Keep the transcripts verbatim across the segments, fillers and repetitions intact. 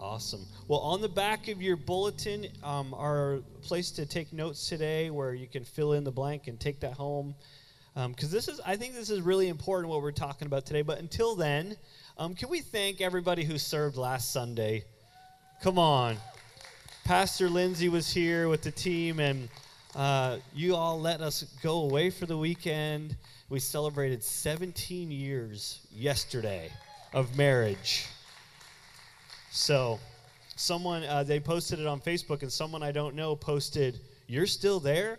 Awesome. Well, on the back of your bulletin um, are a place to take notes today where you can fill in the blank and take that home. Because um, this is, I think this is really important what we're talking about today. But until then, um, can we thank everybody who served last Sunday? Come on. Pastor Lindsay was here with the team, and uh, you all let us go away for the weekend. We celebrated seventeen years yesterday of marriage. So someone, uh, they posted it on Facebook, and someone I don't know posted, "You're still there?"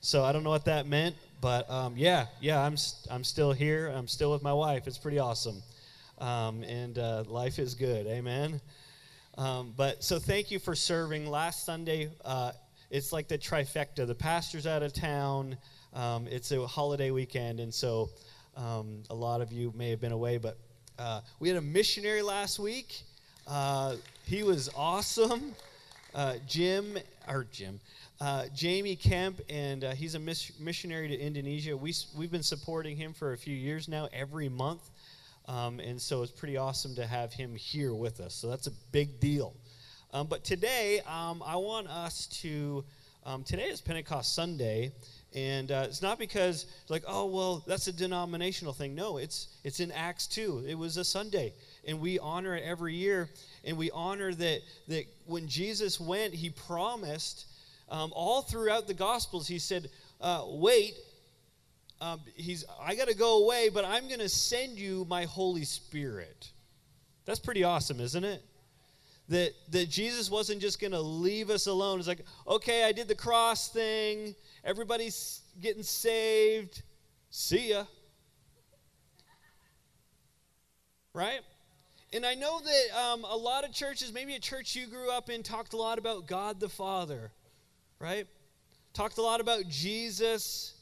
So I don't know what that meant, but um, yeah, yeah, I'm st- I'm still here. I'm still with my wife. It's pretty awesome, um, and uh, life is good. Amen. Um, but so thank you for serving. Last Sunday, uh, it's like the trifecta. The pastor's out of town. Um, it's a holiday weekend, and so um, a lot of you may have been away, but uh, we had a missionary last week. Uh, he was awesome, uh, Jim, or Jim, uh, Jamie Kemp, and uh, he's a mis- missionary to Indonesia. We, we've been supporting him for a few years now, every month, um, and so it's pretty awesome to have him here with us, so that's a big deal. Um, but today, um, I want us to, um, today is Pentecost Sunday, and uh, it's not because, like, oh, well, that's a denominational thing. No, it's it's in Acts two. It was a Sunday. And we honor it every year, and we honor that that when Jesus went, he promised um, all throughout the Gospels. He said, uh, "Wait, um, he's I got to go away, but I'm going to send you my Holy Spirit." That's pretty awesome, isn't it? That that Jesus wasn't just going to leave us alone. It's like, okay, I did the cross thing. Everybody's getting saved. See ya. Right? And I know that um, a lot of churches, maybe a church you grew up in, talked a lot about God the Father, right? Talked a lot about Jesus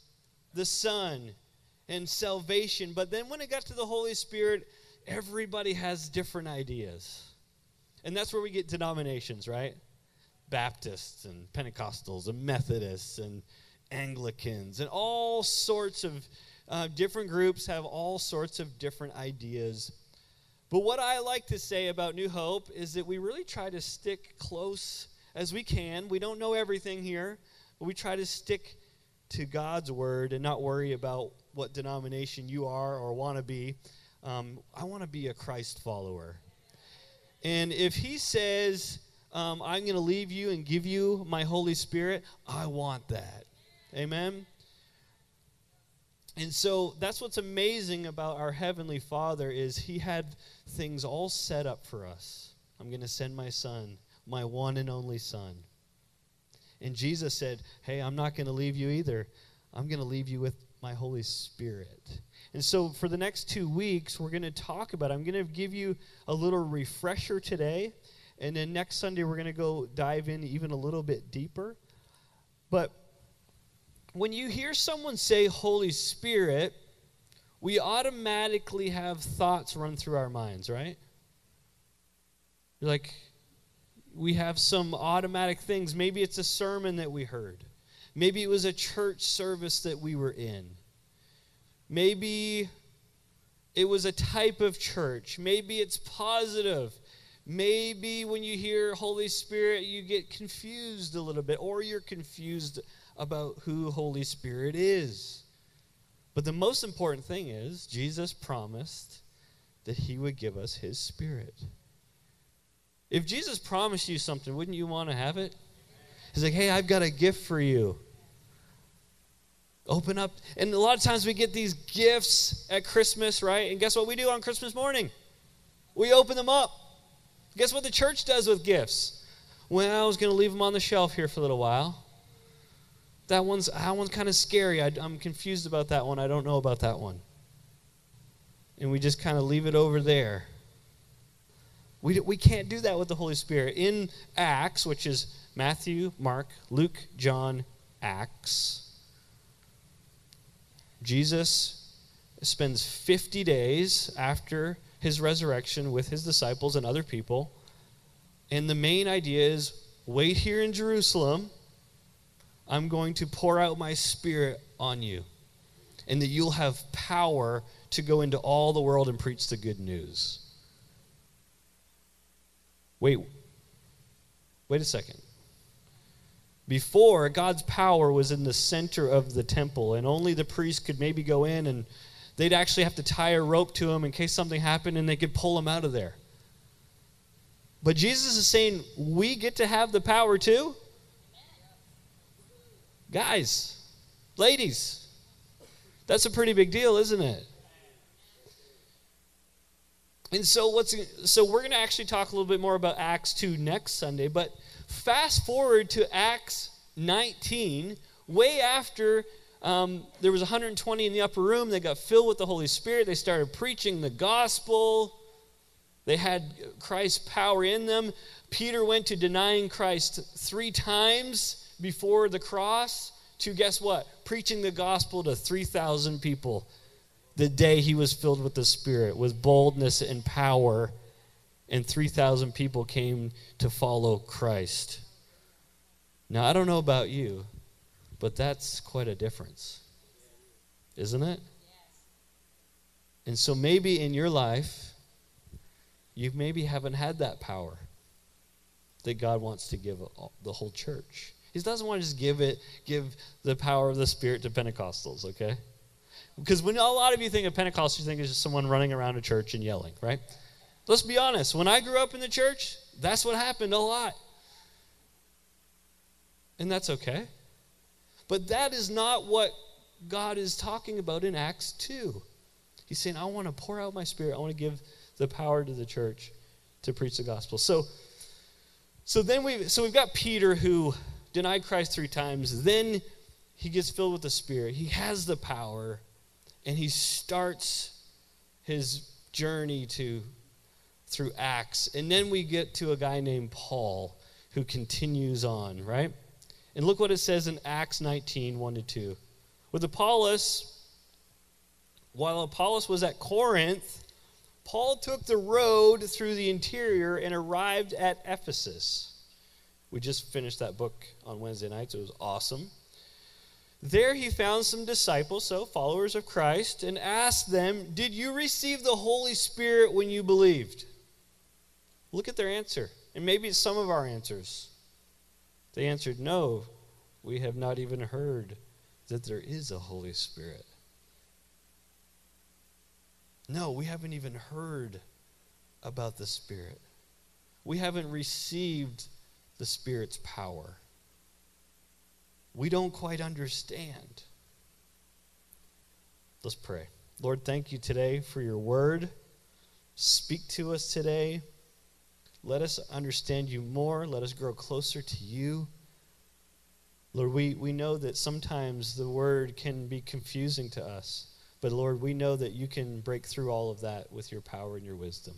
the Son and salvation. But then when it got to the Holy Spirit, everybody has different ideas. And that's where we get denominations, right? Baptists and Pentecostals and Methodists and Anglicans and all sorts of uh, different groups have all sorts of different ideas. But what I like to say about New Hope is that we really try to stick close as we can. We don't know everything here, but we try to stick to God's word and not worry about what denomination you are or want to be. Um, I want to be a Christ follower. And if he says, um, I'm going to leave you and give you my Holy Spirit, I want that. Amen? And so that's what's amazing about our Heavenly Father is he had things all set up for us. I'm going to send my son, my one and only son. And Jesus said, hey, I'm not going to leave you either. I'm going to leave you with my Holy Spirit. And so for the next two weeks, we're going to talk about it. I'm going to give you a little refresher today. And then next Sunday, we're going to go dive in even a little bit deeper. But when you hear someone say Holy Spirit, we automatically have thoughts run through our minds, right? You're like, we have some automatic things. Maybe it's a sermon that we heard. Maybe it was a church service that we were in. Maybe it was a type of church. Maybe it's positive. Maybe when you hear Holy Spirit, you get confused a little bit, or you're confused about who Holy Spirit is. But the most important thing is Jesus promised that he would give us his Spirit. If Jesus promised you something, wouldn't you want to have it? He's like, hey, I've got a gift for you. Open up. And a lot of times we get these gifts at Christmas, right? And guess what we do on Christmas morning? We open them up. Guess what the church does with gifts? Well, I was going to leave them on the shelf here for a little while. That one's, that one's kind of scary. I, I'm confused about that one. I don't know about that one. And we just kind of leave it over there. We, we can't do that with the Holy Spirit. In Acts, which is Matthew, Mark, Luke, John, Acts, Jesus spends fifty days after his resurrection with his disciples and other people. And the main idea is, wait here in Jerusalem. I'm going to pour out my Spirit on you, and that you'll have power to go into all the world and preach the good news. Wait, wait a second. Before, God's power was in the center of the temple, and only the priest could maybe go in, and they'd actually have to tie a rope to him in case something happened, and they could pull him out of there. But Jesus is saying, we get to have the power too? Guys, ladies, that's a pretty big deal, isn't it? And so what's so we're going to actually talk a little bit more about Acts two next Sunday, but fast forward to Acts nineteen, way after um, there was one hundred twenty in the upper room. They got filled with the Holy Spirit. They started preaching the gospel. They had Christ's power in them. Peter went to denying Christ three times before the cross to, guess what? Preaching the gospel to three thousand people the day he was filled with the Spirit, with boldness and power, and three thousand people came to follow Christ. Now, I don't know about you, but that's quite a difference, isn't it? And so maybe in your life, you maybe haven't had that power that God wants to give the whole church. He doesn't want to just give it, give the power of the Spirit to Pentecostals, okay? Because when a lot of you think of Pentecostals, you think it's just someone running around a church and yelling, right? Let's be honest. When I grew up in the church, that's what happened a lot. And that's okay. But that is not what God is talking about in Acts two. He's saying, I want to pour out my Spirit. I want to give the power to the church to preach the gospel. So, so then we so we've got Peter, who denied Christ three times. Then he gets filled with the Spirit. He has the power, and he starts his journey to through Acts. And then we get to a guy named Paul, who continues on, right? And look what it says in Acts nineteen, one to two. With Apollos, while Apollos was at Corinth, Paul took the road through the interior and arrived at Ephesus. We just finished that book on Wednesday night, so it was awesome. There he found some disciples, so followers of Christ, and asked them, did you receive the Holy Spirit when you believed? Look at their answer, and maybe it's some of our answers. They answered, no, we have not even heard that there is a Holy Spirit. No, we haven't even heard about the Spirit. We haven't received the Spirit's power. We don't quite understand. Let's pray. Lord, thank you today for your word. Speak to us today. Let us understand you more. Let us grow closer to you. Lord, we, we know that sometimes the word can be confusing to us. But, Lord, we know that you can break through all of that with your power and your wisdom.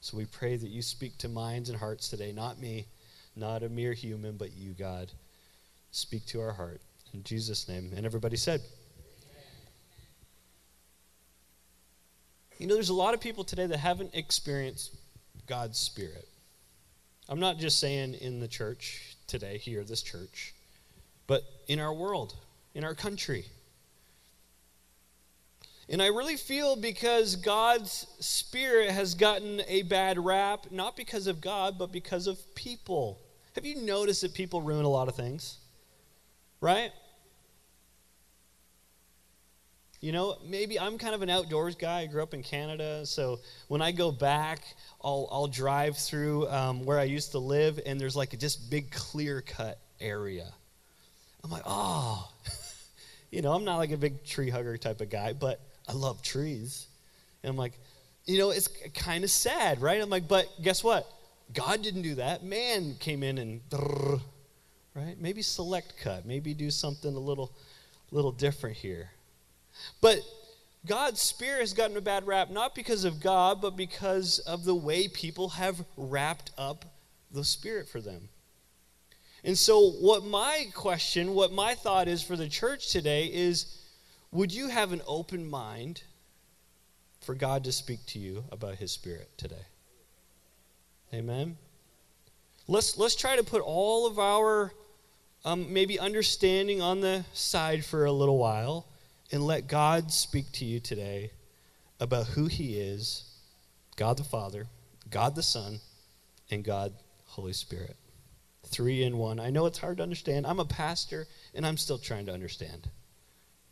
So we pray that you speak to minds and hearts today, not me, not a mere human, but you, God. Speak to our heart. In Jesus' name. And everybody said. Amen. You know, there's a lot of people today that haven't experienced God's Spirit. I'm not just saying in the church today, here, this church, but in our world, in our country. And I really feel because God's Spirit has gotten a bad rap, not because of God, but because of people. Have you noticed that people ruin a lot of things? Right? You know, maybe I'm kind of an outdoors guy. I grew up in Canada, so when I go back, I'll, I'll drive through um, where I used to live, and there's like a just big clear-cut area. I'm like, oh. You know, I'm not like a big tree hugger type of guy, but I love trees. And I'm like, you know, it's kind of sad, right? I'm like, but guess what? God didn't do that. Man came in and, right? Maybe select cut. Maybe do something a little, little different here. But God's Spirit has gotten a bad rap, not because of God, but because of the way people have wrapped up the Spirit for them. And so what my question, what my thought is for the church today is, would you have an open mind for God to speak to you about his Spirit today? Amen? Let's, let's try to put all of our um, maybe understanding on the side for a little while and let God speak to you today about who he is, God the Father, God the Son, and God Holy Spirit. Three in one. I know it's hard to understand. I'm a pastor, and I'm still trying to understand.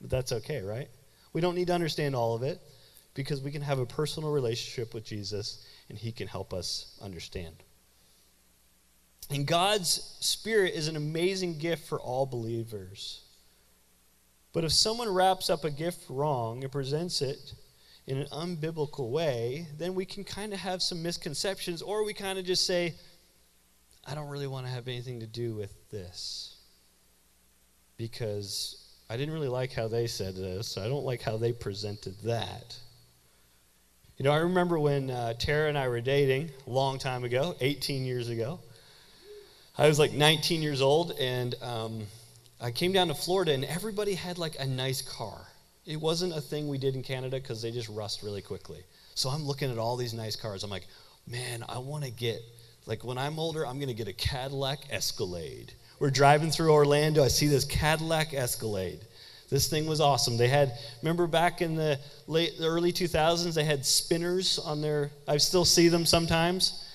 But that's okay, right? We don't need to understand all of it because we can have a personal relationship with Jesus, and he can help us understand. And God's Spirit is an amazing gift for all believers. But if someone wraps up a gift wrong and presents it in an unbiblical way, then we can kind of have some misconceptions, or we kind of just say, I don't really want to have anything to do with this because I didn't really like how they said this. I don't like how they presented that. You know, I remember when uh, Tara and I were dating a long time ago, eighteen years ago. I was like nineteen years old, and um, I came down to Florida, and everybody had like a nice car. It wasn't a thing we did in Canada because they just rust really quickly. So I'm looking at all these nice cars. I'm like, man, I want to get, like when I'm older, I'm going to get a Cadillac Escalade. We're driving through Orlando. I see this Cadillac Escalade. This thing was awesome. They had, remember back in the late, the early two thousands, they had spinners on their, I still see them sometimes.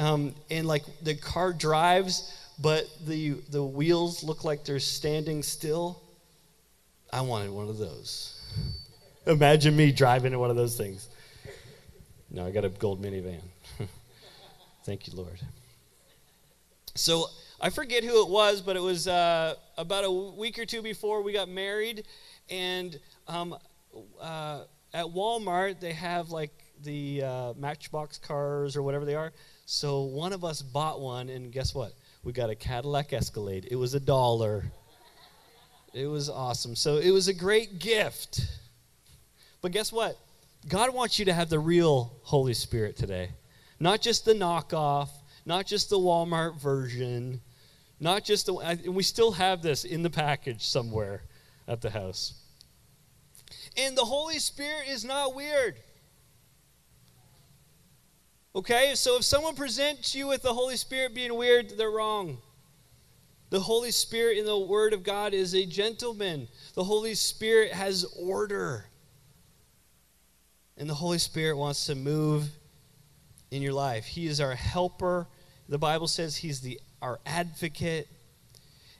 Um, and like the car drives, but the the wheels look like they're standing still. I wanted one of those. Imagine me driving in one of those things. No, I got a gold minivan. Thank you, Lord. So I forget who it was, but it was uh, about a week or two before we got married. And um, uh, at Walmart, they have like the uh, Matchbox cars or whatever they are. So one of us bought one, and guess what? We got a Cadillac Escalade. It was a dollar. It was awesome. So it was a great gift. But guess what? God wants you to have the real Holy Spirit today. Not just the knockoff, not just the Walmart version, not just the... And we still have this in the package somewhere at the house. And the Holy Spirit is not weird. Okay? So if someone presents you with the Holy Spirit being weird, they're wrong. The Holy Spirit in the Word of God is a gentleman. The Holy Spirit has order. And the Holy Spirit wants to move in your life. He is our helper. The Bible says he's the our advocate,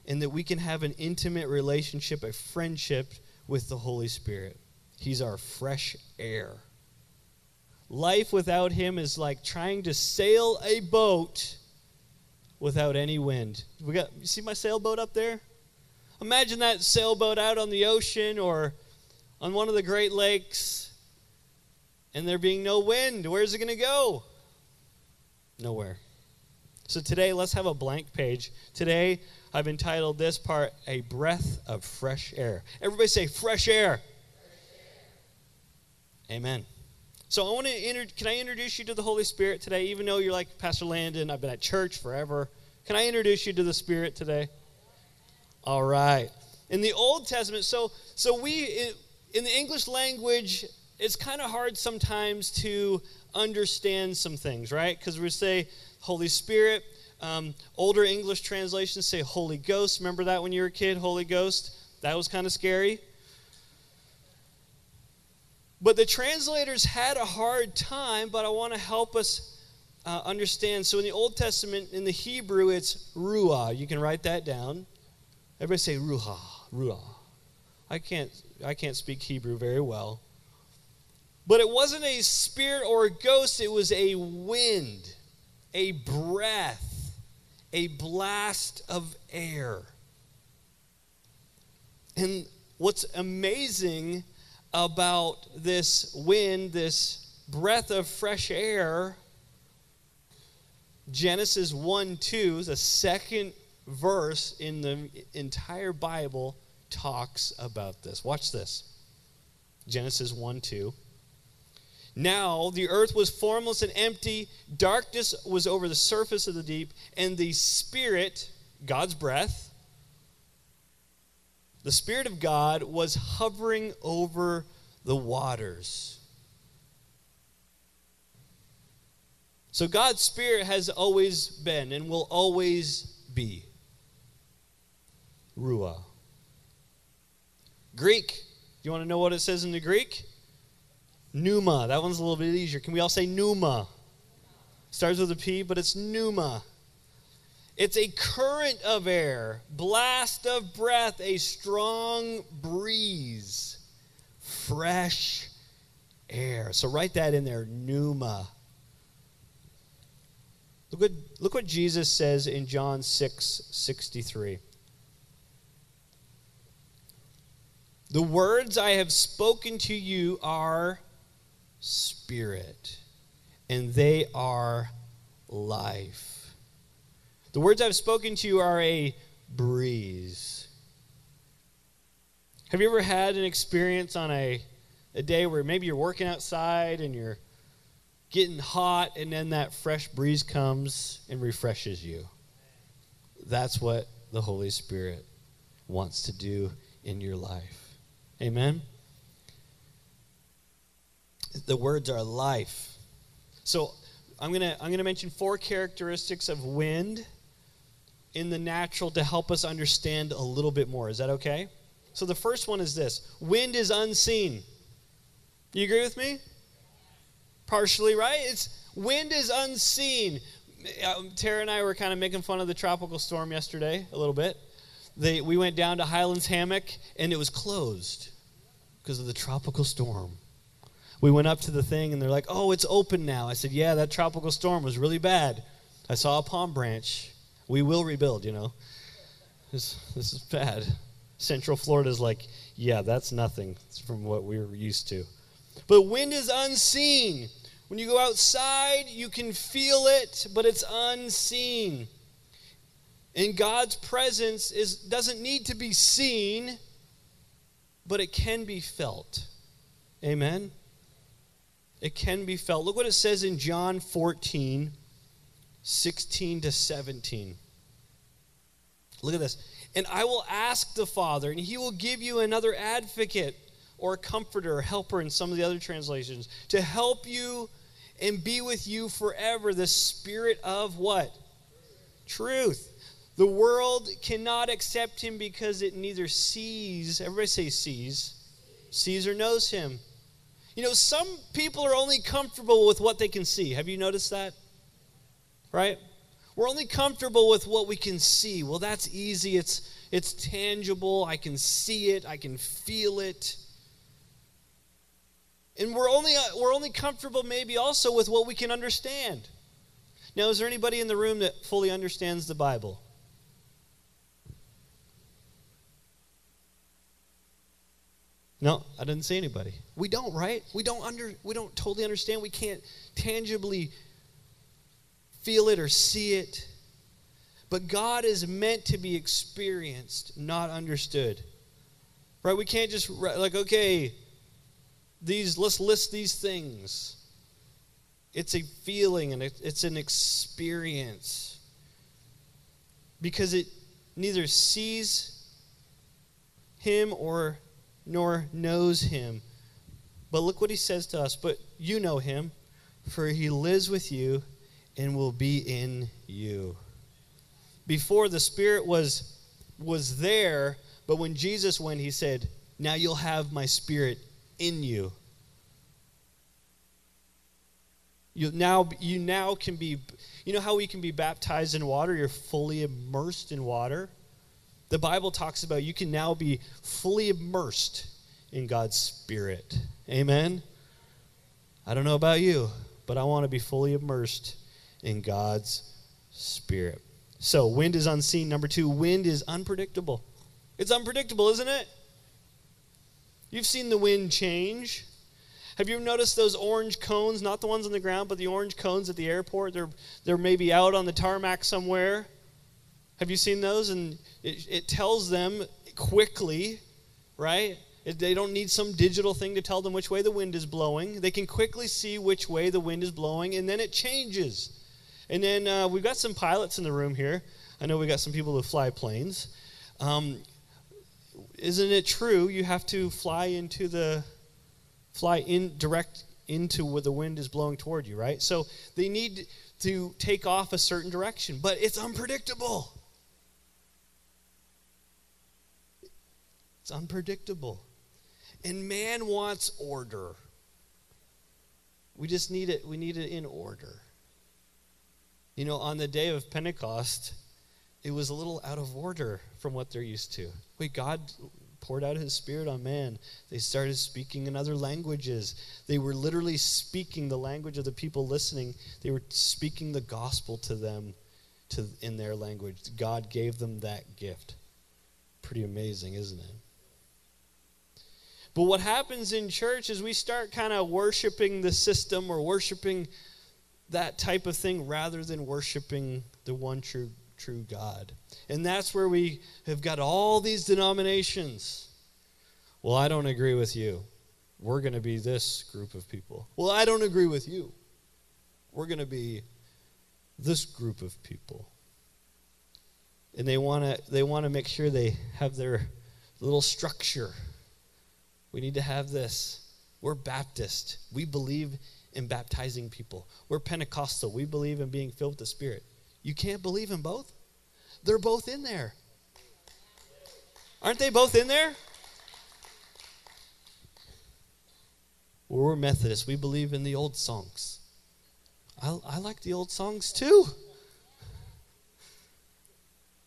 and that we can have an intimate relationship, a friendship with the Holy Spirit. He's our fresh air. Life without him is like trying to sail a boat without any wind. We got, you see my sailboat up there? Imagine that sailboat out on the ocean or on one of the Great Lakes, and there being no wind. Where's it going to go? Nowhere. So today, let's have a blank page. Today, I've entitled this part, A Breath of Fresh Air. Everybody say, fresh air. Fresh air. Amen. So I want to inter- can I introduce you to the Holy Spirit today? Even though you're like, Pastor Landon, I've been at church forever. Can I introduce you to the Spirit today? All right. In the Old Testament, so so we in, in the English language, it's kind of hard sometimes to understand some things, right? Because we say Holy Spirit. Um, older English translations say Holy Ghost. Remember that when you were a kid, Holy Ghost? That was kind of scary. But the translators had a hard time, but I want to help us uh, understand. So in the Old Testament, in the Hebrew, it's Ruah. You can write that down. Everybody say Ruah, Ruah. I can't, I can't speak Hebrew very well. But it wasn't a spirit or a ghost. It was a wind, a breath, a blast of air. And what's amazing about this wind, this breath of fresh air, Genesis one two, the second verse in the entire Bible, talks about this. Watch this. Genesis one two. Now the earth was formless and empty, darkness was over the surface of the deep, and the Spirit, God's breath, the Spirit of God was hovering over the waters. So God's Spirit has always been and will always be. Ruah. Greek. You want to know what it says in the Greek? Pneuma. That one's a little bit easier. Can we all say pneuma? Starts with a P, but it's pneuma. It's a current of air, blast of breath, a strong breeze, fresh air. So write that in there, pneuma. Look what, look what Jesus says in John six sixty-three. The words I have spoken to you are spirit, and they are life. The words I've spoken to you are a breeze. Have you ever had an experience on a, a day where maybe you're working outside and you're getting hot, and then that fresh breeze comes and refreshes you? That's what the Holy Spirit wants to do in your life. Amen? The words are life. So I'm going to I'm going to mention four characteristics of wind in the natural to help us understand a little bit more. Is that okay? So the first one is this. Wind is unseen. Do you agree with me? Partially, right? It's wind is unseen. Tara and I were kind of making fun of the tropical storm yesterday a little bit. They, we went down to Highlands Hammock, and it was closed because of the tropical storm. We went up to the thing, and they're like, oh, it's open now. I said, yeah, that tropical storm was really bad. I saw a palm branch. We will rebuild, you know. This, this is bad. Central Florida's like, yeah, that's nothing from what we were used to. But wind is unseen. When you go outside, you can feel it, but it's unseen. And God's presence is doesn't need to be seen, but it can be felt. Amen? It can be felt. Look what it says in John fourteen, sixteen to seventeen. Look at this. And I will ask the Father, and he will give you another advocate, or a comforter, or helper in some of the other translations, to help you and be with you forever, the Spirit of what? Truth. The world cannot accept him because it neither sees, everybody say sees, sees or knows him. You know, some people are only comfortable with what they can see. Have you noticed that? Right? We're only comfortable with what we can see. Well, that's easy. It's, it's tangible. I can see it. I can feel it. And we're only we're only comfortable maybe also with what we can understand. Now, is there anybody in the room that fully understands the Bible? No, I didn't see anybody. We don't, right? We don't under we don't totally understand. We can't tangibly feel it or see it. But God is meant to be experienced, not understood. Right? We can't just like, okay, These let's list these things. It's a feeling and it's an experience because it neither sees him or nor knows him. But look what he says to us. But you know him, for he lives with you and will be in you. Before the Spirit was was there, but when Jesus went, he said, "Now you'll have my Spirit in you. You now, you now can be, you know how we can be baptized in water? You're fully immersed in water. The Bible talks about you can now be fully immersed in God's Spirit. Amen? I don't know about you, but I want to be fully immersed in God's Spirit. So wind is unseen. Number two, wind is unpredictable. It's unpredictable, isn't it? You've seen the wind change. Have you ever noticed those orange cones, not the ones on the ground, but the orange cones at the airport? They're, they're maybe out on the tarmac somewhere. Have you seen those? And it, it tells them quickly, right? It, they don't need some digital thing to tell them which way the wind is blowing. They can quickly see which way the wind is blowing, and then it changes. And then uh, we've got some pilots in the room here. I know we got some people who fly planes. Um Isn't it true you have to fly into the, fly in direct into where the wind is blowing toward you, right? So they need to take off a certain direction, but it's unpredictable. It's unpredictable. And man wants order. We just need it, we need it in order. You know, on the day of Pentecost, it was a little out of order from what they're used to. Wait, God poured out his Spirit on man. They started speaking in other languages. They were literally speaking the language of the people listening. They were speaking the gospel to them to in their language. God gave them that gift. Pretty amazing, isn't it? But what happens in church is we start kind of worshiping the system or worshiping that type of thing rather than worshiping the one true true God. And that's where we have got all these denominations. Well, I don't agree with you. We're going to be this group of people. Well, I don't agree with you. We're going to be this group of people. And they want to they want to make sure they have their little structure. We need to have this. We're Baptist. We believe in baptizing people. We're Pentecostal. We believe in being filled with the Spirit. You can't believe in both? They're both in there. Aren't they both in there? Well, we're Methodists. We believe in the old songs. I, I like the old songs too.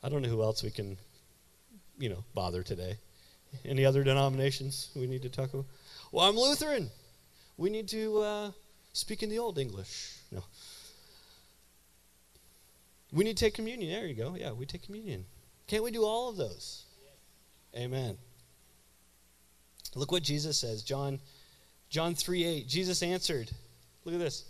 I don't know who else we can, you know, bother today. Any other denominations we need to talk about? Well, I'm Lutheran. We need to uh, speak in the Old English. No. We need to take communion. There you go. Yeah, we take communion. Can't we do all of those? Yes. Amen. Look what Jesus says. John, John three eight. Jesus answered. Look at this.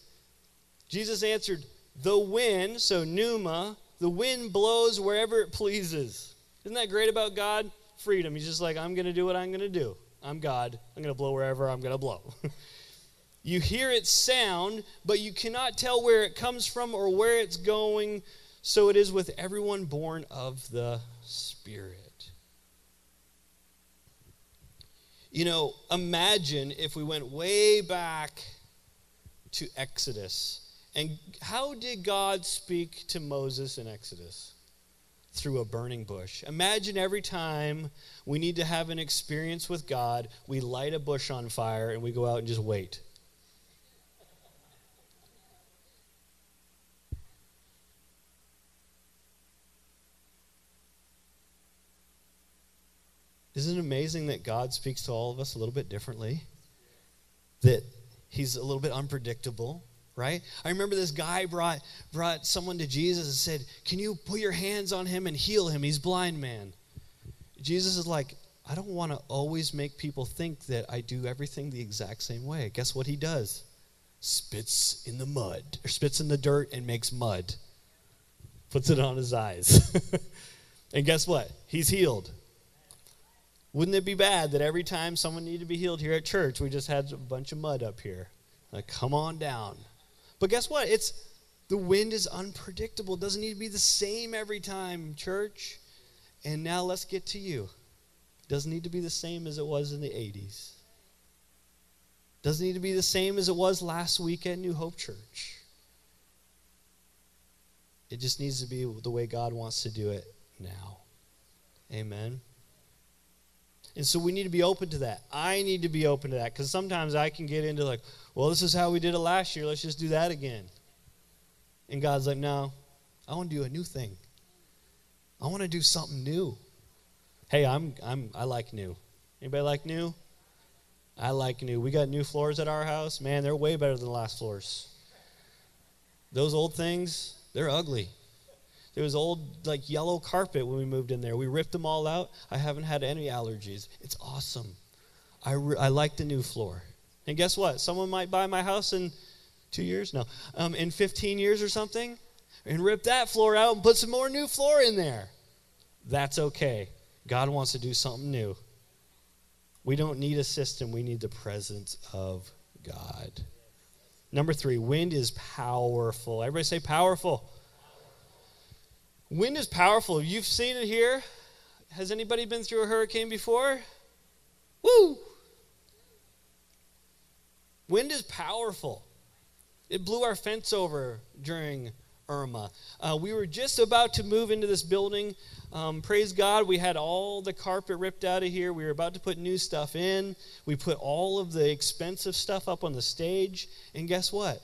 Jesus answered, the wind, so pneuma, the wind blows wherever it pleases. Isn't that great about God? Freedom. He's just like, I'm going to do what I'm going to do. I'm God. I'm going to blow wherever I'm going to blow. You hear its sound, but you cannot tell where it comes from or where it's going. So it is with everyone born of the Spirit. You know, imagine if we went way back to Exodus. And how did God speak to Moses in Exodus? Through a burning bush. Imagine every time we need to have an experience with God, we light a bush on fire and we go out and just wait. Isn't it amazing that God speaks to all of us a little bit differently? That he's a little bit unpredictable, right? I remember this guy brought brought someone to Jesus and said, can you put your hands on him and heal him? He's blind man. Jesus is like, I don't want to always make people think that I do everything the exact same way. Guess what he does? Spits in the mud, or spits in the dirt and makes mud. Puts it on his eyes. And guess what? He's healed. Wouldn't it be bad that every time someone needed to be healed here at church, we just had a bunch of mud up here? Like, come on down. But guess what? It's the wind is unpredictable. It doesn't need to be the same every time, church. And now let's get to you. It doesn't need to be the same as it was in the eighties. It doesn't need to be the same as it was last week at New Hope Church. It just needs to be the way God wants to do it now. Amen. And so we need to be open to that. I need to be open to that because sometimes I can get into like, well, this is how we did it last year. Let's just do that again. And God's like, no, I want to do a new thing. I want to do something new. Hey, I'm I'm I like new. Anybody like new? I like new. We got new floors at our house. Man, they're way better than the last floors. Those old things, they're ugly. There was old, like, yellow carpet when we moved in there. We ripped them all out. I haven't had any allergies. It's awesome. I, re- I like the new floor. And guess what? Someone might buy my house in two years? No. Um, in fifteen years or something and rip that floor out and put some more new floor in there. That's okay. God wants to do something new. We don't need a system. We need the presence of God. Number three, wind is powerful. Everybody say powerful. Wind is powerful. You've seen it here. Has anybody been through a hurricane before? Woo! Wind is powerful. It blew our fence over during Irma. Uh, we were just about to move into this building. Um, praise God, we had all the carpet ripped out of here. We were about to put new stuff in. We put all of the expensive stuff up on the stage. And guess what?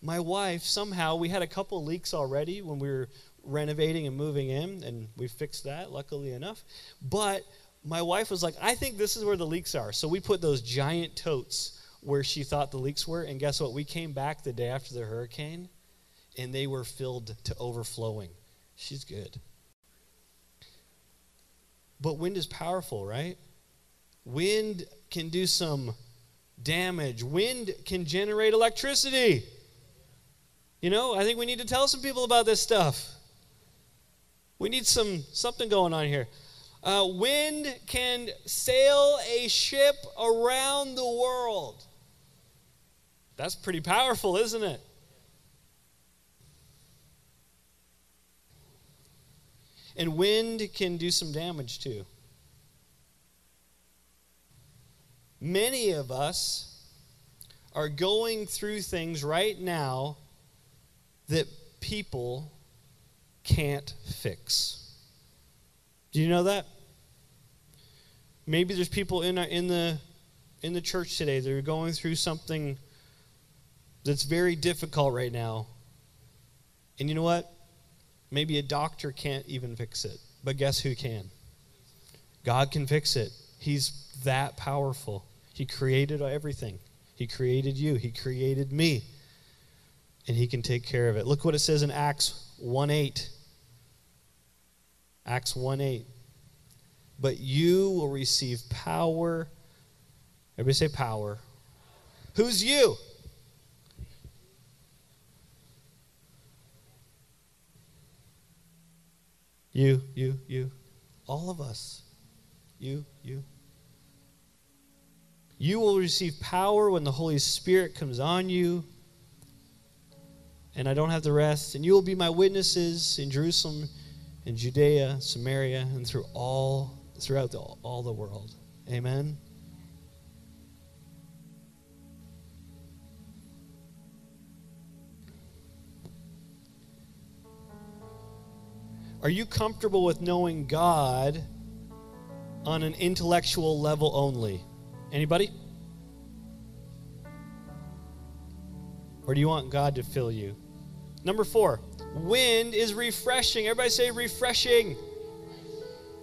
My wife, somehow, we had a couple leaks already when we were renovating and moving in, and we fixed that, luckily enough. But my wife was like, I think this is where the leaks are. So we put those giant totes where she thought the leaks were, and guess what? We came back the day after the hurricane, and they were filled to overflowing. She's good. But wind is powerful, right? Wind can do some damage. Wind can generate electricity. You know, I think we need to tell some people about this stuff. We need some something going on here. Uh, wind can sail a ship around the world. That's pretty powerful, isn't it? And wind can do some damage too. Many of us are going through things right now that people can't fix. Do you know that? Maybe there's people in our, in the in the church today that are going through something that's very difficult right now. And you know what? Maybe a doctor can't even fix it. But guess who can? God can fix it. He's that powerful. He created everything. He created you. He created me. And he can take care of it. Look what it says in Acts one eight. Acts one eight. But you will receive power. Everybody say power. Who's you? You, you, you. All of us. You, you. You will receive power when the Holy Spirit comes on you. And I don't have the rest. And you will be my witnesses in Jerusalem, in Judea, Samaria, and through all throughout the, all the world. Amen. Are you comfortable with knowing God on an intellectual level only? Anybody? Or do you want God to fill you? Number four, wind is refreshing. Everybody say refreshing.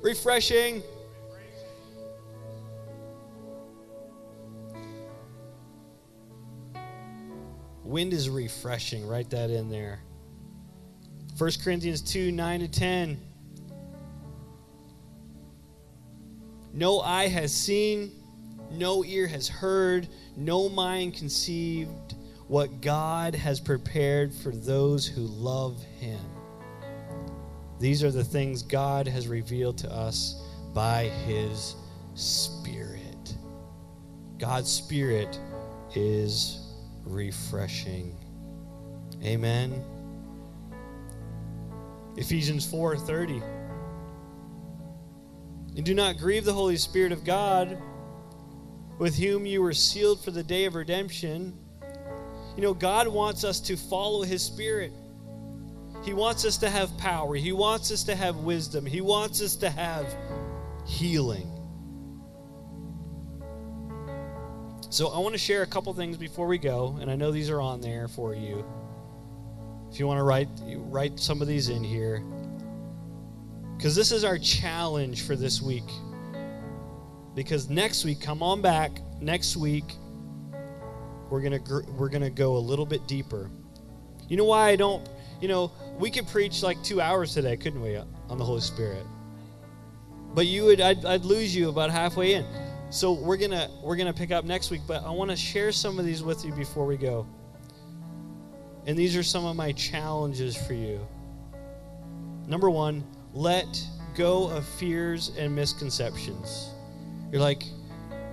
Refreshing. Wind is refreshing. Write that in there. First Corinthians two, nine to ten. No eye has seen, no ear has heard, no mind conceived what God has prepared for those who love him. These are the things God has revealed to us by his Spirit. God's Spirit is refreshing. Amen. Ephesians four thirty. And do not grieve the Holy Spirit of God, with whom you were sealed for the day of redemption. You know, God wants us to follow his Spirit. He wants us to have power. He wants us to have wisdom. He wants us to have healing. So I want to share a couple things before we go, and I know these are on there for you. If you want to write write some of these in here. Because this is our challenge for this week. Because next week, come on back, next week, we're going to we're going to go a little bit deeper. You know why I don't, you know, we could preach like two hours today, couldn't we, on the Holy Spirit? But you would I'd, I'd lose you about halfway in. So we're going to we're going to pick up next week, but I want to share some of these with you before we go. And these are some of my challenges for you. Number one, let go of fears and misconceptions. You're like,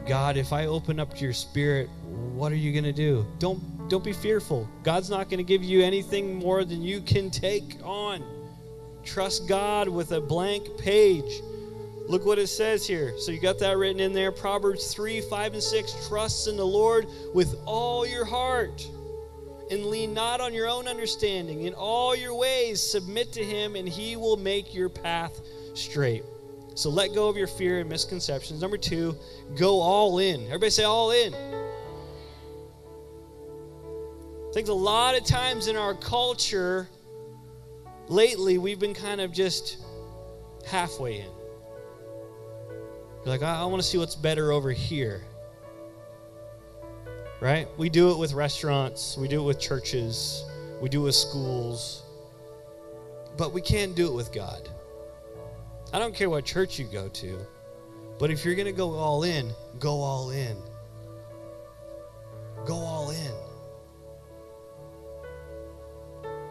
God, if I open up to your Spirit, what are you going to do? Don't, don't be fearful. God's not going to give you anything more than you can take on. Trust God with a blank page. Look what it says here. So you got that written in there. Proverbs three, five, and six. Trust in the Lord with all your heart. And lean not on your own understanding. In all your ways, submit to him, and he will make your path straight. So let go of your fear and misconceptions. Number two, go all in. Everybody say all in. I think a lot of times in our culture, lately we've been kind of just halfway in. You're like, I, I want to see what's better over here. Right? We do it with restaurants. We do it with churches. We do it with schools. But we can't do it with God. I don't care what church you go to, but if you're going to go all in, go all in. Go all in.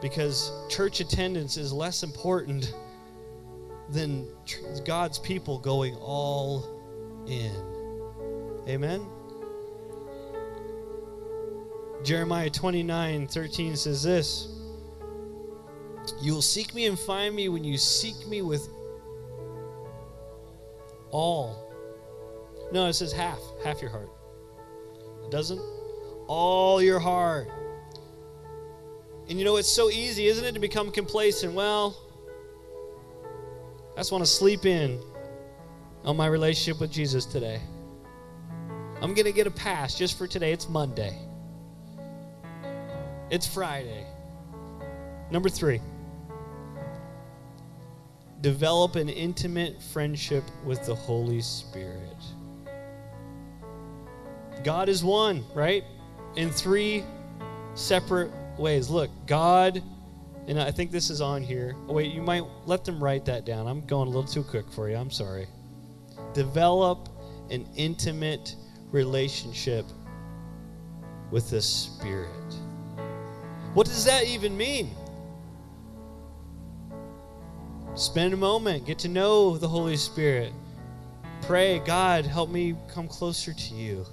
Because church attendance is less important than God's people going all in. Amen? Jeremiah twenty-nine thirteen says this, "You will seek me and find me when you seek me with all." No, it says half, half your heart. It doesn't? All your heart. And you know, it's so easy, isn't it, to become complacent. Well, I just want to sleep in on my relationship with Jesus today. I'm going to get a pass just for today. It's Monday. It's Friday. Number three, develop an intimate friendship with the Holy Spirit. God is one, right? In three separate ways. Look, God, and I think this is on here. Oh, wait, you might let them write that down. I'm going a little too quick for you. I'm sorry. Develop an intimate relationship with the Spirit. What does that even mean? Spend a moment. Get to know the Holy Spirit. Pray, God, help me come closer to you.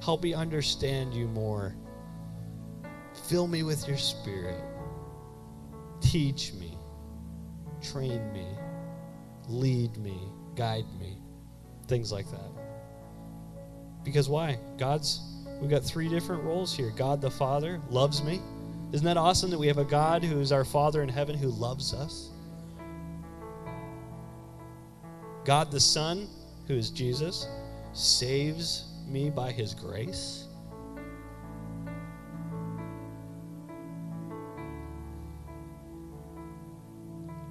Help me understand you more. Fill me with your Spirit. Teach me. Train me. Lead me. Guide me. Things like that. Because why? God's, we've got three different roles here. God the Father loves me. Isn't that awesome that we have a God who is our Father in heaven who loves us? God the Son, who is Jesus, saves me by his grace.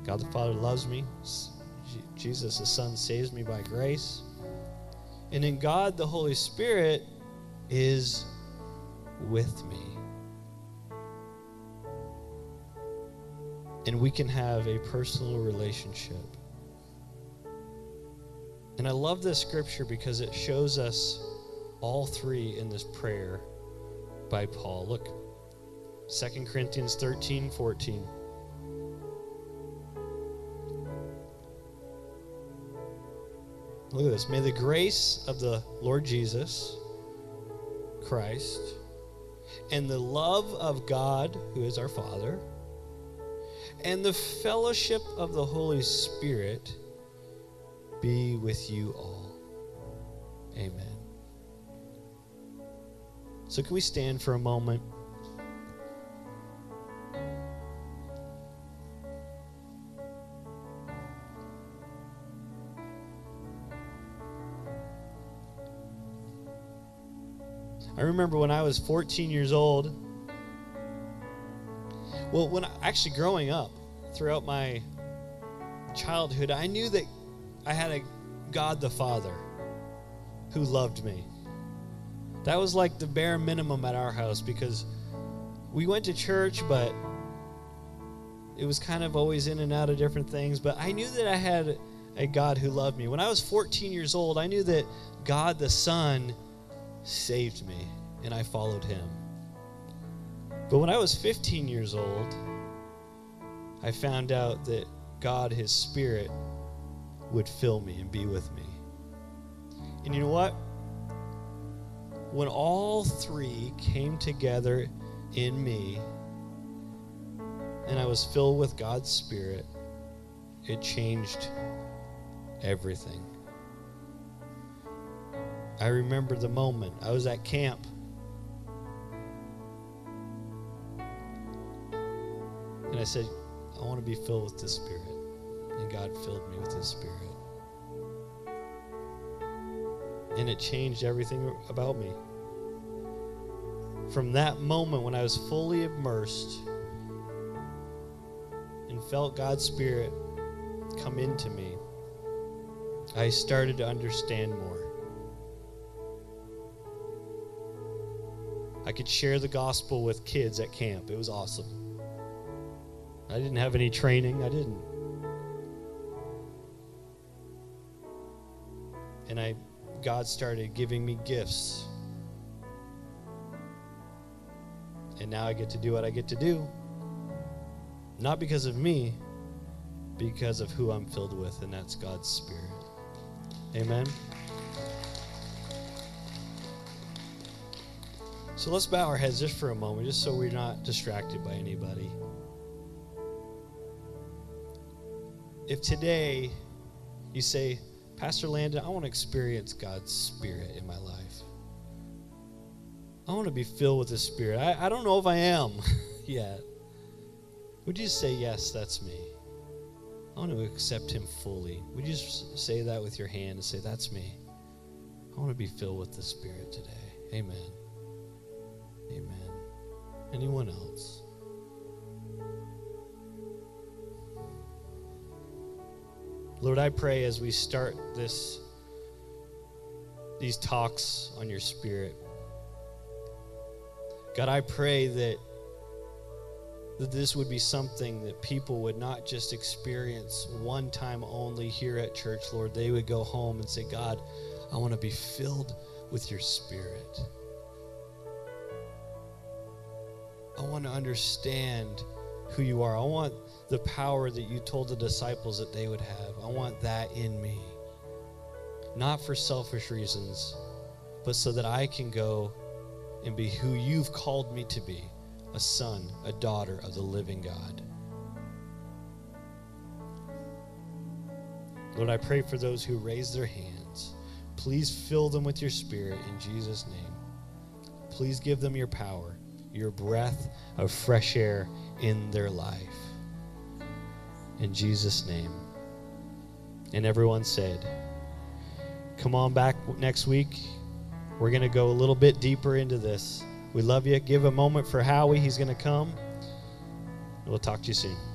God the Father loves me. Jesus the Son saves me by grace. And in God the Holy Spirit is with me. And we can have a personal relationship. And I love this scripture because it shows us all three in this prayer by Paul. Look, Second Corinthians thirteen fourteen. Look at this. May the grace of the Lord Jesus Christ and the love of God, who is our Father, and the fellowship of the Holy Spirit be with you all. Amen. So can we stand for a moment? I remember when I was fourteen years old, Well, when I, actually growing up, throughout my childhood, I knew that I had a God the Father who loved me. That was like the bare minimum at our house because we went to church, but it was kind of always in and out of different things. But I knew that I had a God who loved me. When I was fourteen years old, I knew that God the Son saved me, and I followed him. But when I was fifteen years old, I found out that God, his Spirit, would fill me and be with me. And you know what? When all three came together in me and I was filled with God's Spirit, it changed everything. I remember the moment. I was at camp. And I said, I want to be filled with the Spirit. And God filled me with his Spirit. And it changed everything about me. From that moment when I was fully immersed and felt God's Spirit come into me, I started to understand more. I could share the gospel with kids at camp. It was awesome. I didn't have any training. I didn't. And I, God started giving me gifts. And now I get to do what I get to do. Not because of me, because of who I'm filled with, and that's God's Spirit. Amen. So let's bow our heads just for a moment, just so we're not distracted by anybody. If today you say, Pastor Landon, I want to experience God's Spirit in my life. I want to be filled with the Spirit. I, I don't know if I am yet. Would you say, yes, that's me? I want to accept him fully. Would you just say that with your hand and say, that's me. I want to be filled with the Spirit today. Amen. Amen. Anyone else? Lord, I pray as we start this, these talks on your Spirit, God, I pray that that this would be something that people would not just experience one time only here at church, Lord. They would go home and say, God, I want to be filled with your Spirit. I want to understand who you are. I want the power that you told the disciples that they would have. I want that in me. Not for selfish reasons, but so that I can go and be who you've called me to be. A son, a daughter of the living God. Lord, I pray for those who raise their hands. Please fill them with your Spirit in Jesus' name. Please give them your power, your breath of fresh air in their life. In Jesus' name. And everyone said, come on back next week. We're going to go a little bit deeper into this. We love you. Give a moment for Howie. He's going to come. We'll talk to you soon.